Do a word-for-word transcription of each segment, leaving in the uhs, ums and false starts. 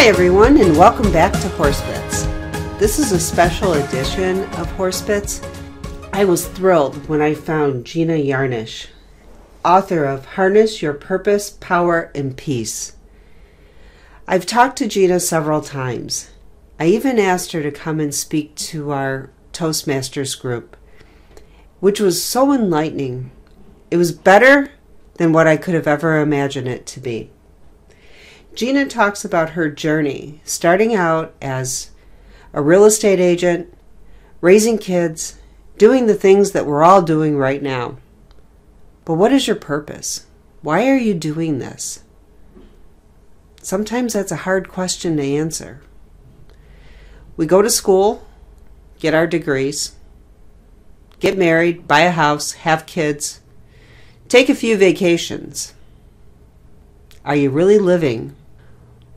Hi everyone, and welcome back to Horse Bits. This is a special edition of Horse Bits. I was thrilled when I found Gina Yarrish, author of Harness Your Purpose, Power and Peace. I've talked to Gina several times. I even asked her to come and speak to our Toastmasters group, which was so enlightening. It was better than what I could have ever imagined it to be. Gina talks about her journey, starting out as a real estate agent, raising kids, doing the things that we're all doing right now. But what is your purpose? Why are you doing this? Sometimes that's a hard question to answer. We go to school, get our degrees, get married, buy a house, have kids, take a few vacations. Are you really living?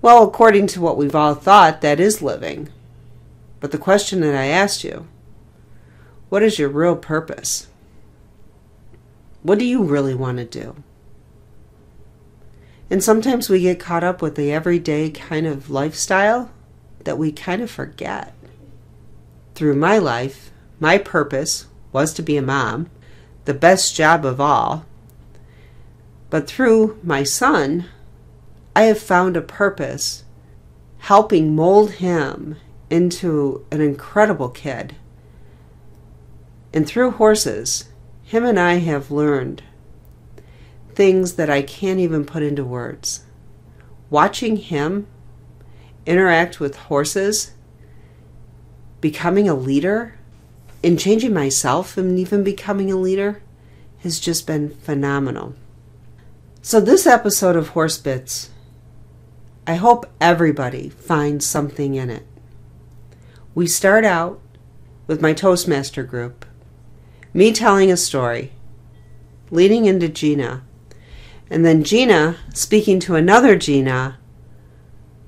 Well, according to what we've all thought, that is living. But the question that I asked you, what is your real purpose? What do you really want to do? And sometimes we get caught up with the everyday kind of lifestyle that we kind of forget. Through my life, my purpose was to be a mom, the best job of all. But through my son, I have found a purpose helping mold him into an incredible kid. And through horses, him and I have learned things that I can't even put into words. Watching him interact with horses, becoming a leader, and changing myself and even becoming a leader has just been phenomenal. So this episode of Horse Bits, I hope everybody finds something in it. We start out with my Toastmaster group, me telling a story, leading into Gina, and then Gina speaking to another Gina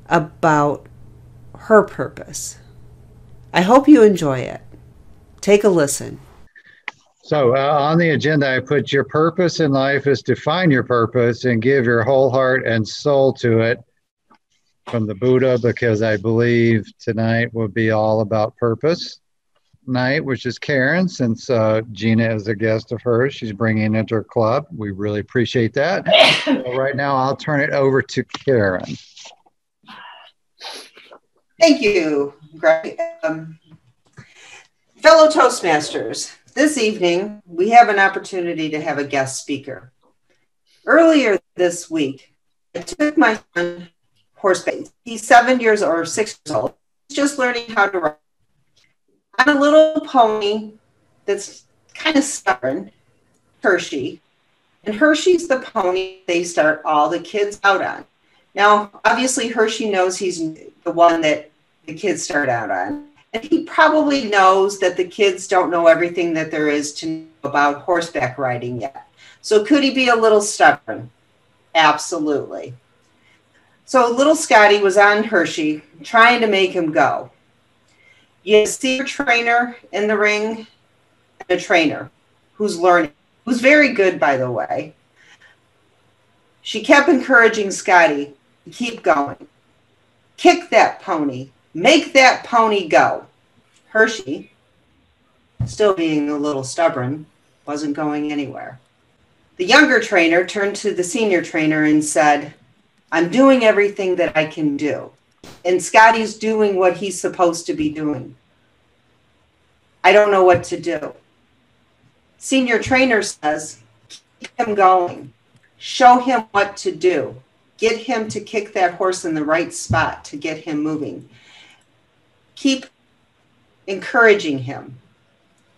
about her purpose. I hope you enjoy it. Take a listen. So uh, on the agenda, I put your purpose in life is to find your purpose and give your whole heart and soul to it, from the Buddha, because I believe tonight will be all about purpose night, which is Karen, since uh, Gina is a guest of hers. She's bringing it to her club. We really appreciate that. So right now, I'll turn it over to Karen. Thank you, Greg. Um, fellow Toastmasters, this evening, we have an opportunity to have a guest speaker. Earlier this week, I took my son, Horse Bits. He's seven years or six years old. He's just learning how to ride on a little pony that's kind of stubborn, Hershey. And Hershey's the pony they start all the kids out on. Now, obviously, Hershey knows he's the one that the kids start out on. And he probably knows that the kids don't know everything that there is to know about horseback riding yet. So could he be a little stubborn? Absolutely. So little Scotty was on Hershey trying to make him go. You see a trainer in the ring, and a trainer who's learning, who's very good, by the way. She kept encouraging Scotty to keep going. Kick that pony. Make that pony go. Hershey, still being a little stubborn, wasn't going anywhere. The younger trainer turned to the senior trainer and said, I'm doing everything that I can do. And Scotty's doing what he's supposed to be doing. I don't know what to do. Senior trainer says, keep him going. Show him what to do. Get him to kick that horse in the right spot to get him moving. Keep encouraging him.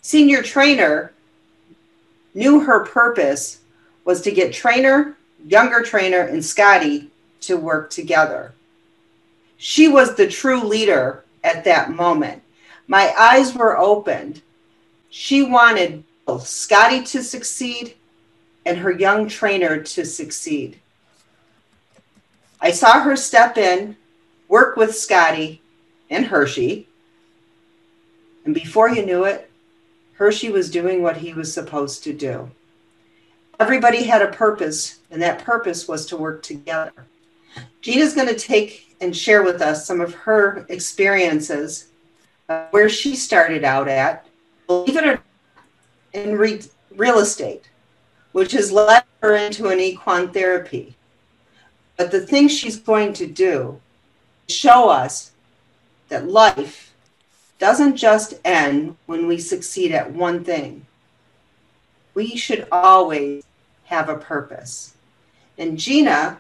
Senior trainer knew her purpose was to get trainer, younger trainer, and Scotty to work together. She was the true leader at that moment. My eyes were opened. She wanted both Scotty to succeed and her young trainer to succeed. I saw her step in, work with Scotty and Hershey. And before you knew it, Hershey was doing what he was supposed to do. Everybody had a purpose, and that purpose was to work together. Gina's going to take and share with us some of her experiences, uh, where she started out at, believe it or not, in re- real estate, which has led her into an equine therapy. But the thing she's going to do is show us that life doesn't just end when we succeed at one thing. We should always have a purpose. And Gina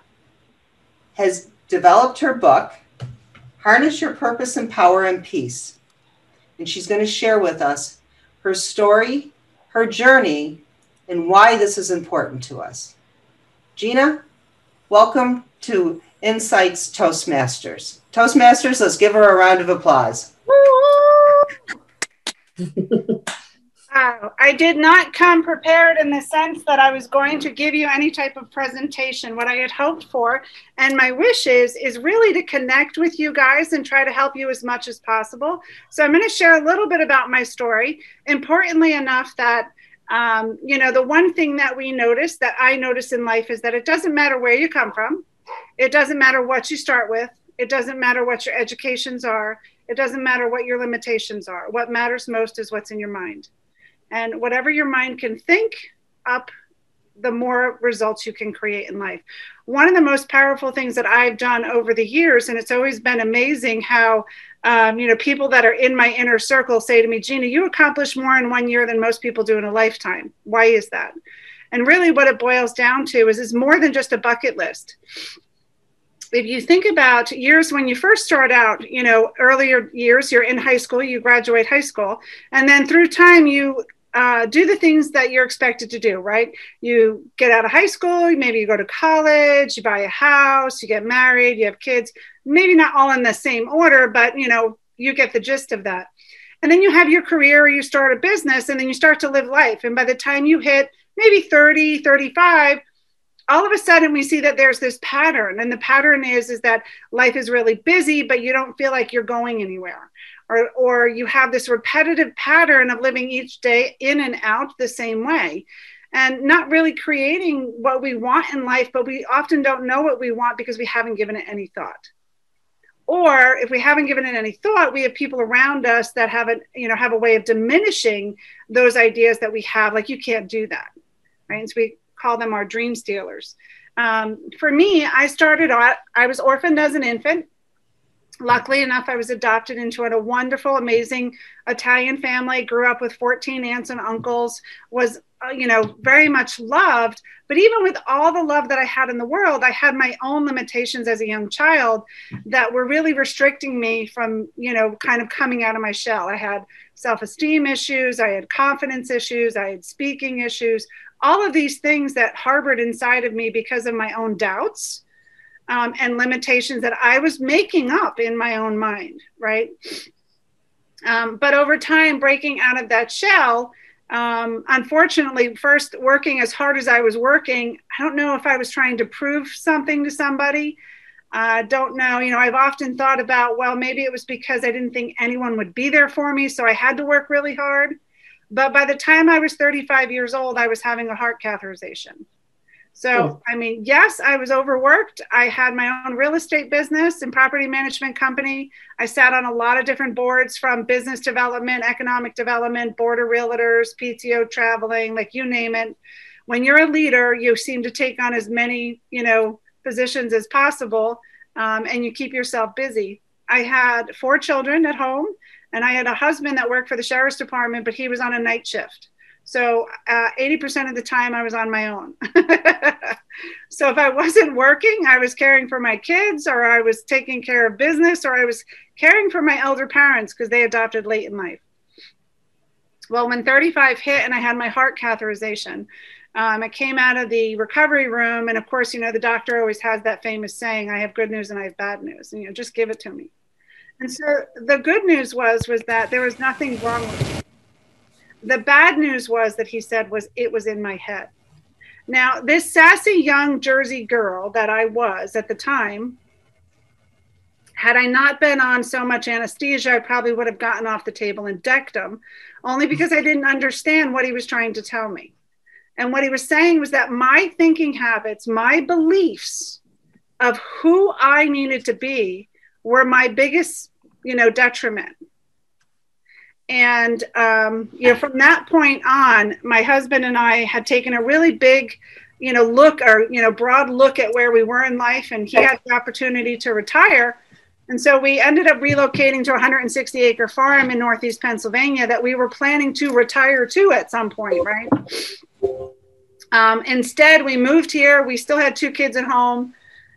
has developed her book, Harness Your Purpose and Power and Peace. And she's going to share with us her story, her journey, and why this is important to us. Gina, welcome to Insights Toastmasters. Toastmasters, let's give her a round of applause. Wow. I did not come prepared in the sense that I was going to give you any type of presentation. What I had hoped for, and my wish is, is really to connect with you guys and try to help you as much as possible. So I'm going to share a little bit about my story. Importantly enough that Um, you know, the one thing that we notice, that I notice in life, is that it doesn't matter where you come from. It doesn't matter what you start with. It doesn't matter what your educations are. It doesn't matter what your limitations are. What matters most is what's in your mind. And whatever your mind can think up, the more results you can create in life. One of the most powerful things that I've done over the years, and it's always been amazing how, um, you know, people that are in my inner circle say to me, Gina, you accomplish more in one year than most people do in a lifetime. Why is that? And really what it boils down to is it's more than just a bucket list. If you think about years when you first start out, you know, earlier years, you're in high school, you graduate high school, and then through time you Uh, do the things that you're expected to do, right? You get out of high school, maybe you go to college, you buy a house, you get married, you have kids, maybe not all in the same order, but you know, you get the gist of that. And then you have your career, or you start a business, and then you start to live life. And by the time you hit maybe thirty, thirty-five, all of a sudden we see that there's this pattern. And the pattern is, is that life is really busy, but you don't feel like you're going anywhere. Or, or you have this repetitive pattern of living each day in and out the same way and not really creating what we want in life, but we often don't know what we want because we haven't given it any thought. Or if we haven't given it any thought, we have people around us that have a, you know, have a way of diminishing those ideas that we have, like you can't do that, right? And so we call them our dream stealers. Um, for me, I started out, I was orphaned as an infant. Luckily enough, I was adopted into a wonderful, amazing Italian family, grew up with fourteen aunts and uncles, was, you know, very much loved. But even with all the love that I had in the world, I had my own limitations as a young child that were really restricting me from, you know, kind of coming out of my shell. I had self-esteem issues. I had confidence issues. I had speaking issues, all of these things that harbored inside of me because of my own doubts. Um, and limitations that I was making up in my own mind, right? Um, but over time, breaking out of that shell, um, unfortunately, first working as hard as I was working, I don't know if I was trying to prove something to somebody. I uh, don't know. You know, I've often thought about, well, maybe it was because I didn't think anyone would be there for me, so I had to work really hard. But by the time I was thirty-five years old, I was having a heart catheterization. So, I mean, yes, I was overworked. I had my own real estate business and property management company. I sat on a lot of different boards, from business development, economic development, board of realtors, P T O traveling, like you name it. When you're a leader, you seem to take on as many, you know, positions as possible, um, and you keep yourself busy. I had four children at home, and I had a husband that worked for the sheriff's department, but he was on a night shift. So uh, eighty percent of the time I was on my own. So if I wasn't working, I was caring for my kids, or I was taking care of business, or I was caring for my elder parents because they adopted late in life. Well, when thirty-five hit and I had my heart catheterization, um, I came out of the recovery room. And of course, you know, the doctor always has that famous saying, I have good news and I have bad news. And, you know, just give it to me. And so the good news was, was that there was nothing wrong with it. The bad news was that he said was it was in my head. Now, this sassy young Jersey girl that I was at the time, had I not been on so much anesthesia, I probably would have gotten off the table and decked him, only because I didn't understand what he was trying to tell me. And what he was saying was that my thinking habits, my beliefs of who I needed to be were my biggest, you know, detriment. And, um, you know, from that point on, my husband and I had taken a really big, you know, look or, you know, broad look at where we were in life, and he had the opportunity to retire. And so we ended up relocating to a one hundred sixty acre farm in Northeast Pennsylvania that we were planning to retire to at some point, right? Um, instead, we moved here. We still had two kids at home.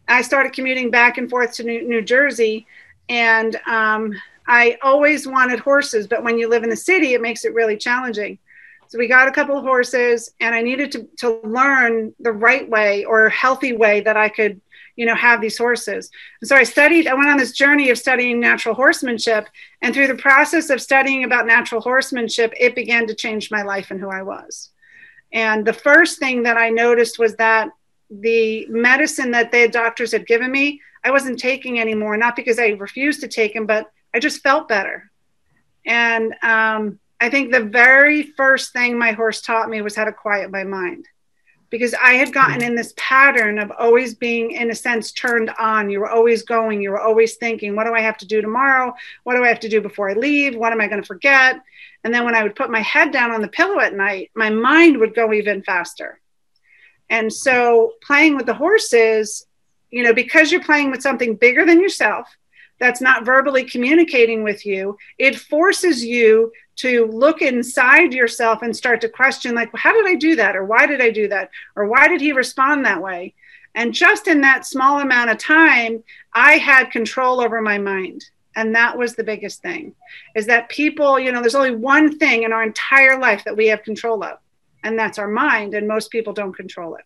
I started commuting back and forth to New, New Jersey, and um, I always wanted horses, but when you live in the city, it makes it really challenging. So we got a couple of horses, and I needed to, to learn the right way or healthy way that I could, you know, have these horses. And so I studied, I went on this journey of studying natural horsemanship, and through the process of studying about natural horsemanship, it began to change my life and who I was. And the first thing that I noticed was that the medicine that the doctors had given me, I wasn't taking anymore, not because I refused to take them, but I just felt better. And um, I think the very first thing my horse taught me was how to quiet my mind, because I had gotten in this pattern of always being, in a sense, turned on. You were always going, you were always thinking, what do I have to do tomorrow? What do I have to do before I leave? What am I going to forget? And then when I would put my head down on the pillow at night, my mind would go even faster. And so playing with the horses, you know, because you're playing with something bigger than yourself, that's not verbally communicating with you, it forces you to look inside yourself and start to question, like, well, how did I do that? Or why did I do that? Or why did he respond that way? And just in that small amount of time, I had control over my mind. And that was the biggest thing, is that people, you know, there's only one thing in our entire life that we have control of, and that's our mind. And most people don't control it.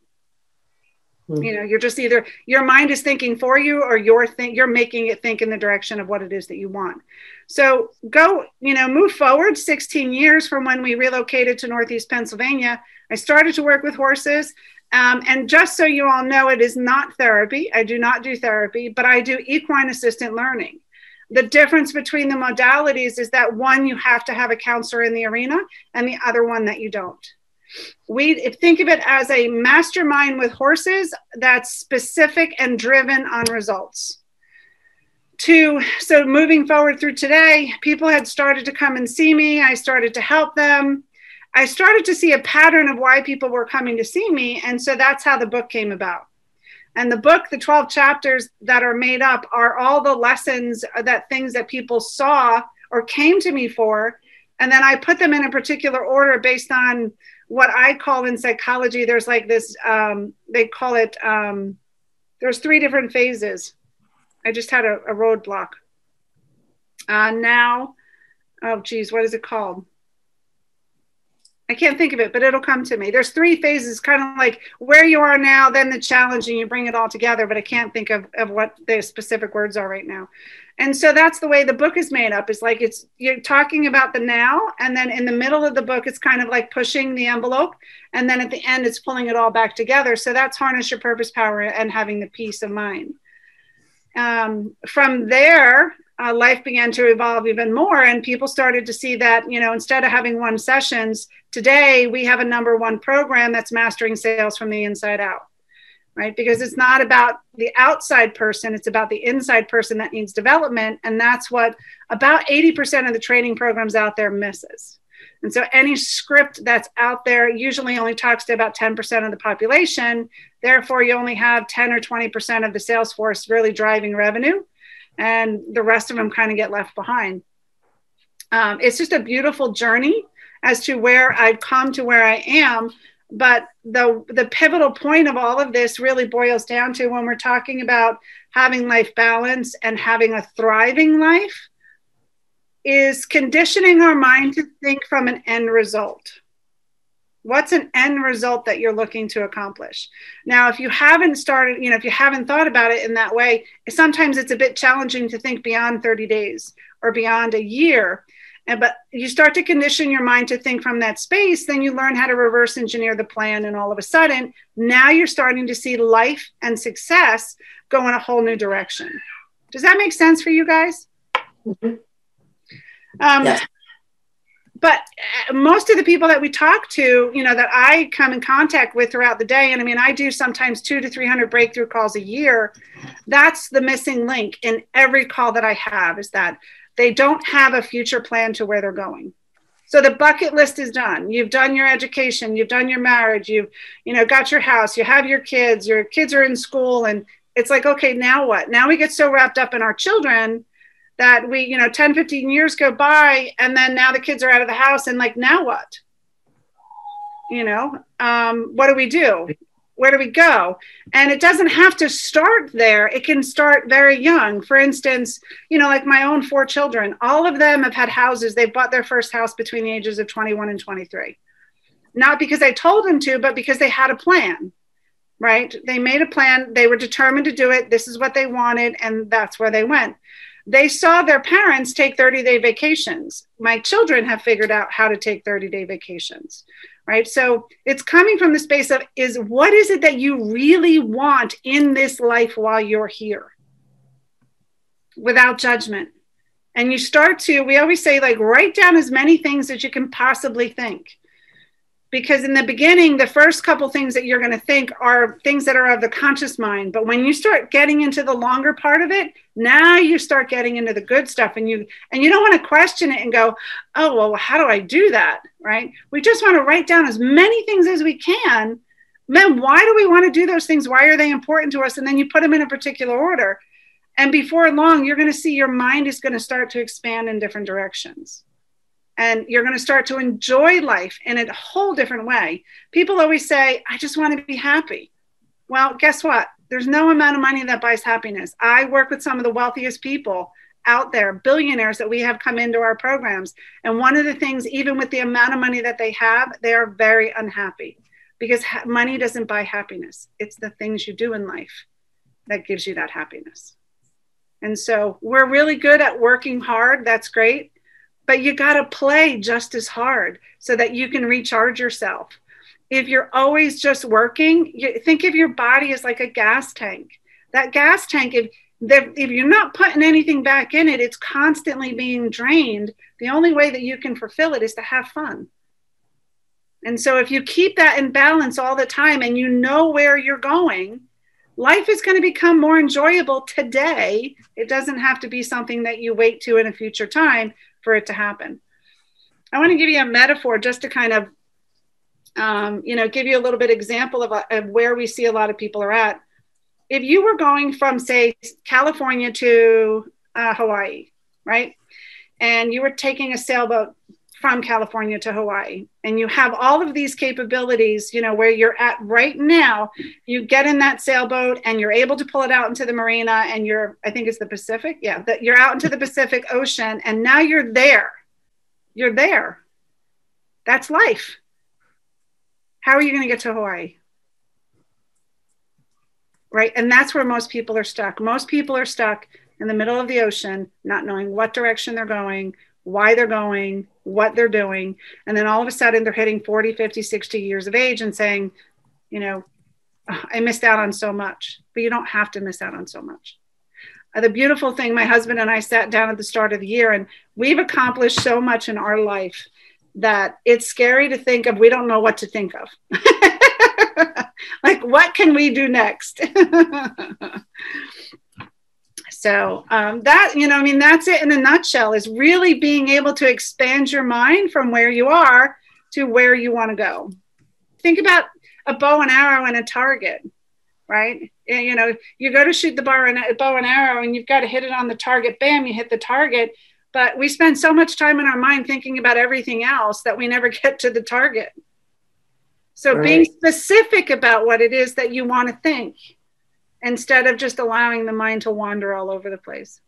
Mm-hmm. You know, you're just either, your mind is thinking for you, or you're think you're making it think in the direction of what it is that you want. So go, you know, move forward sixteen years from when we relocated to Northeast Pennsylvania. I started to work with horses. Um, and just so you all know, it is not therapy. I do not do therapy, but I do equine assistant learning. The difference between the modalities is that one, you have to have a counselor in the arena, and the other one that you don't. We think of it as a mastermind with horses that's specific and driven on results. Two, so moving forward through today, people had started to come and see me. I started to help them. I started to see a pattern of why people were coming to see me. And so that's how the book came about. And the book, the twelve chapters that are made up, are all the lessons, that things that people saw or came to me for. And then I put them in a particular order based on what I call in psychology, there's like this, um, they call it, um, there's three different phases. I just had a, a roadblock. Uh, now, oh geez, what is it called? I can't think of it, but it'll come to me. There's three phases, kind of like where you are now, then the challenge, and you bring it all together, but I can't think of, of what the specific words are right now. And so that's the way the book is made up. It's like, it's, you're talking about the now, and then in the middle of the book, it's kind of like pushing the envelope. And then at the end, it's pulling it all back together. So that's Harness Your Purpose, Power, and Having the Peace of Mind. Um, from there, uh, life began to evolve even more. And people started to see that, you know, instead of having one sessions, today we have a number one program that's mastering sales from the inside out. Right? Because it's not about the outside person, it's about the inside person that needs development. And that's what about eighty percent of the training programs out there misses. And so any script that's out there usually only talks to about ten percent of the population. Therefore, you only have ten or twenty percent of the sales force really driving revenue, and the rest of them kind of get left behind. Um, it's just a beautiful journey as to where I've come to where I am. But the the pivotal point of all of this really boils down to, when we're talking about having life balance and having a thriving life, is conditioning our mind to think from an end result. What's an end result that you're looking to accomplish? Now, if you haven't started, you know, if you haven't thought about it in that way, sometimes it's a bit challenging to think beyond thirty days or beyond a year. And, but you start to condition your mind to think from that space, then you learn how to reverse engineer the plan. And all of a sudden, now you're starting to see life and success go in a whole new direction. Does that make sense for you guys? Mm-hmm. Um, yes. But most of the people that we talk to, you know, that I come in contact with throughout the day, and I mean, I do sometimes two to three hundred breakthrough calls a year. that's the missing link in every call that I have, is that they don't have a future plan to where they're going. So the bucket list is done. You've done your education, you've done your marriage, you've, you know, got your house, you have your kids, your kids are in school, and it's like, okay, now what? Now we get so wrapped up in our children that we, you know, ten, fifteen years go by, and then now the kids are out of the house, and like, now what? You know, um, what do we do? Where do we go? And it doesn't have to start there. It can start very young. For instance, you know, like my own four children, all of them have had houses. They bought their first house between the ages of twenty-one and twenty-three. Not because I told them to, but because they had a plan, right? They made a plan. They were determined to do it. This is what they wanted. And that's where they went. They saw their parents take thirty-day vacations. My children have figured out how to take thirty-day vacations, right? So it's coming from the space of, is what is it that you really want in this life while you're here, without judgment? And you start to, we always say, like, write down as many things as you can possibly think. Because in the beginning, the first couple things that you're going to think are things that are of the conscious mind. But when you start getting into the longer part of it, now you start getting into the good stuff, and you and you don't want to question it and go, oh, well, how do I do that? Right? We just want to write down as many things as we can. Man, why do we want to do those things? Why are they important to us? And then you put them in a particular order. And before long, you're going to see your mind is going to start to expand in different directions. And you're going to start to enjoy life in a whole different way. People always say, I just want to be happy. Well, guess what? There's no amount of money that buys happiness. I work with some of the wealthiest people out there, billionaires that we have come into our programs. And one of the things, even with the amount of money that they have, they are very unhappy, because ha- money doesn't buy happiness. It's the things you do in life that gives you that happiness. And so we're really good at working hard. That's great. But you got to play just as hard so that you can recharge yourself. If you're always just working, you think of your body as like a gas tank. That gas tank, if if you're not putting anything back in it, it's constantly being drained. The only way that you can fulfill it is to have fun. And so if you keep that in balance all the time and you know where you're going, life is going to become more enjoyable today. It doesn't have to be something that you wait to in a future time for it to happen. I want to give you a metaphor just to kind of, um, you know, give you a little bit example of, of where we see a lot of people are at. If you were going from, say, California to uh, Hawaii, right? And you were taking a sailboat from California to Hawaii, and you have all of these capabilities, you know, where you're at right now, you get in that sailboat and you're able to pull it out into the marina, and you're, I think it's the Pacific. Yeah. That you're out into the Pacific Ocean, and now you're there. You're there. That's life. How are you going to get to Hawaii? Right. And that's where most people are stuck. Most people are stuck in the middle of the ocean, not knowing what direction they're going, why they're going, what they're doing. And then all of a sudden they're hitting forty, fifty, sixty years of age and saying, you know, I missed out on so much. But you don't have to miss out on so much. Uh, the beautiful thing, my husband and I sat down at the start of the year, and we've accomplished so much in our life that it's scary to think of. We don't know what to think of. Like, what can we do next? So um, that, you know, I mean, that's it in a nutshell, is really being able to expand your mind from where you are to where you want to go. Think about a bow and arrow and a target, right? You know, you go to shoot the bow and arrow and you've got to hit it on the target. Bam, you hit the target. But we spend so much time in our mind thinking about everything else that we never get to the target. So right. Being specific about what it is that you want to think, instead of just allowing the mind to wander all over the place.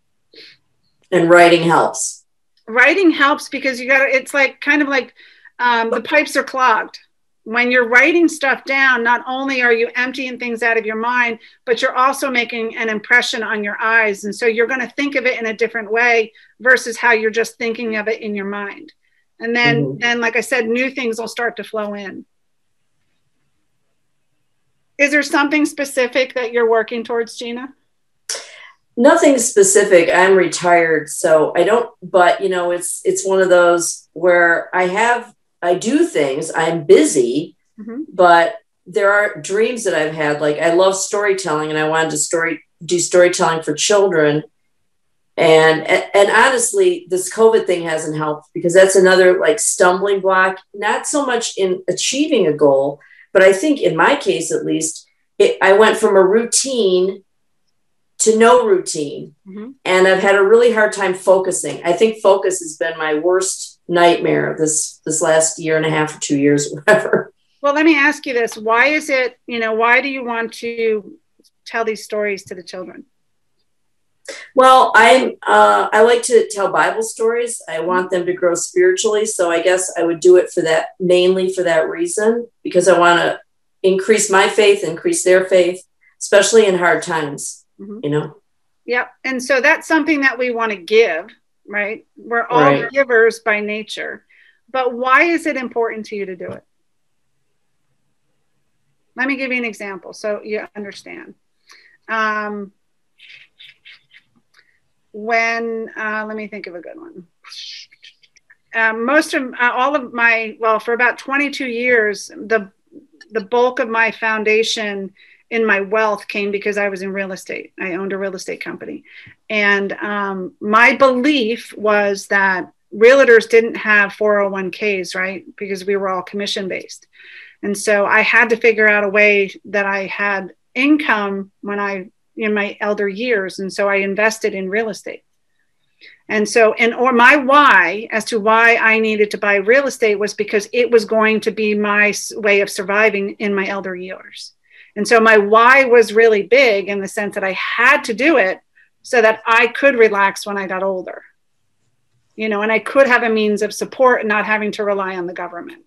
And writing helps. Writing helps because you got to, it's like kind of like um, the pipes are clogged. When you're writing stuff down, not only are you emptying things out of your mind, but you're also making an impression on your eyes. And so you're going to think of it in a different way versus how you're just thinking of it in your mind. And then, mm-hmm. then like I said, new things will start to flow in. Is there something specific that you're working towards, Gina? Nothing specific. I'm retired, so I don't, but you know, it's, it's one of those where I have, I do things, I'm busy, mm-hmm. but there are dreams that I've had. Like I love storytelling, and I wanted to story do storytelling for children. And, and honestly, this COVID thing hasn't helped, because that's another like stumbling block, not so much in achieving a goal, but I think in my case, at least, it, I went from a routine to no routine. Mm-hmm. And I've had a really hard time focusing. I think focus has been my worst nightmare of this, this last year and a half or two years, or whatever. Well, let me ask you this. Why is it, you know, why do you want to tell these stories to the children? Well, I uh, I like to tell Bible stories. I want them to grow spiritually. So I guess I would do it for that, mainly for that reason, because I want to increase my faith, increase their faith, especially in hard times, mm-hmm. you know? Yep. And so that's something that we want to give, right? We're all right. givers by nature. But why is it important to you to do it? Let me give you an example so you understand. Um, when, uh, let me think of a good one. Um, most of, uh, all of my, well, for about twenty-two years, the the bulk of my foundation in my wealth came because I was in real estate. I owned a real estate company. And um, my belief was that realtors didn't have four oh one k's, right? Because we were all commission-based. And so I had to figure out a way that I had income when I, in my elder years. And so I invested in real estate. And so, and or my why as to why I needed to buy real estate was because it was going to be my way of surviving in my elder years. And so my why was really big in the sense that I had to do it so that I could relax when I got older, you know, and I could have a means of support and not having to rely on the government.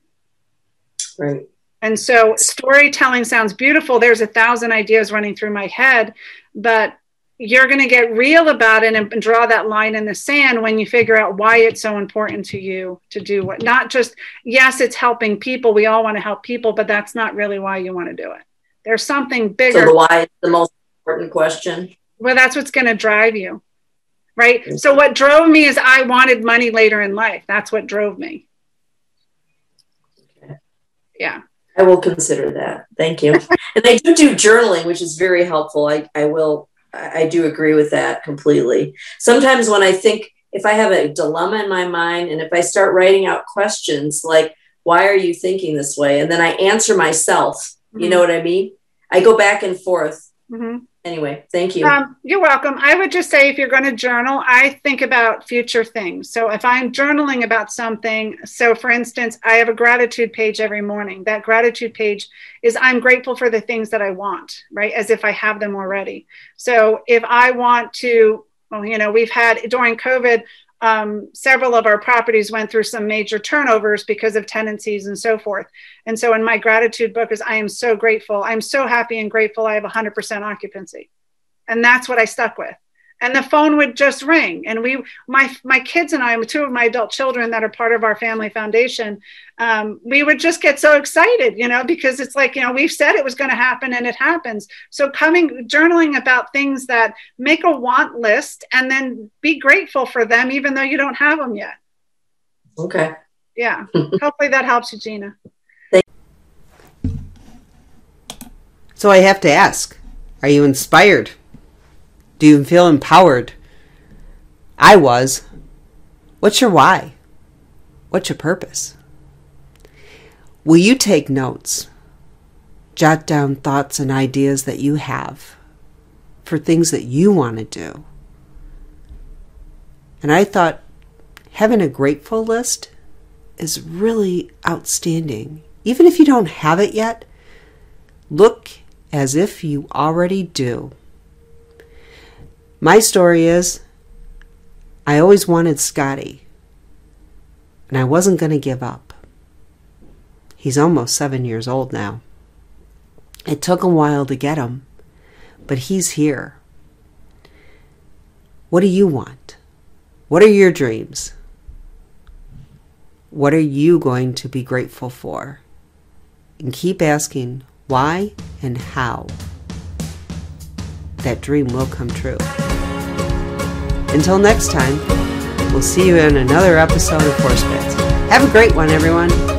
Right. And so storytelling sounds beautiful. There's a thousand ideas running through my head, but you're going to get real about it and draw that line in the sand when you figure out why it's so important to you to do what, not just, yes, it's helping people. We all want to help people, but that's not really why you want to do it. There's something bigger. So the why is the most important question. Well, that's what's going to drive you, right? Mm-hmm. So what drove me is I wanted money later in life. That's what drove me. Okay. Yeah. I will consider that. Thank you. And I do do journaling, which is very helpful. I, I will, I do agree with that completely. Sometimes when I think, if I have a dilemma in my mind, and if I start writing out questions like, why are you thinking this way? And then I answer myself. Mm-hmm. You know what I mean? I go back and forth. Mm-hmm. Anyway, thank you. Um, you're welcome. I would just say, if you're going to journal, I think about future things. So if I'm journaling about something, so for instance, I have a gratitude page every morning. That gratitude page is I'm grateful for the things that I want, right? As if I have them already. So if I want to, well, you know, we've had during COVID, um, several of our properties went through some major turnovers because of tenancies and so forth. And so in my gratitude book is I am so grateful. I'm so happy and grateful. I have one hundred percent occupancy. And that's what I stuck with. And the phone would just ring. And we, my, my kids and I, two of my adult children that are part of our family foundation, um, we would just get so excited, you know, because it's like, you know, we've said it was going to happen and it happens. So coming, journaling about things that make a want list and then be grateful for them, even though you don't have them yet. Okay. Yeah. Hopefully that helps you, Gina. Thank you. So I have to ask, are you inspired? Do you feel empowered? I was. What's your why? What's your purpose? Will you take notes? Jot down thoughts and ideas that you have for things that you want to do. And I thought having a grateful list is really outstanding. Even if you don't have it yet, look as if you already do. My story is, I always wanted Scotty, and I wasn't going to give up. He's almost seven years old now. It took a while to get him, but he's here. What do you want? What are your dreams? What are you going to be grateful for? And keep asking why and how. That dream will come true. Until next time, we'll see you in another episode of Horse Bits. Have a great one, everyone.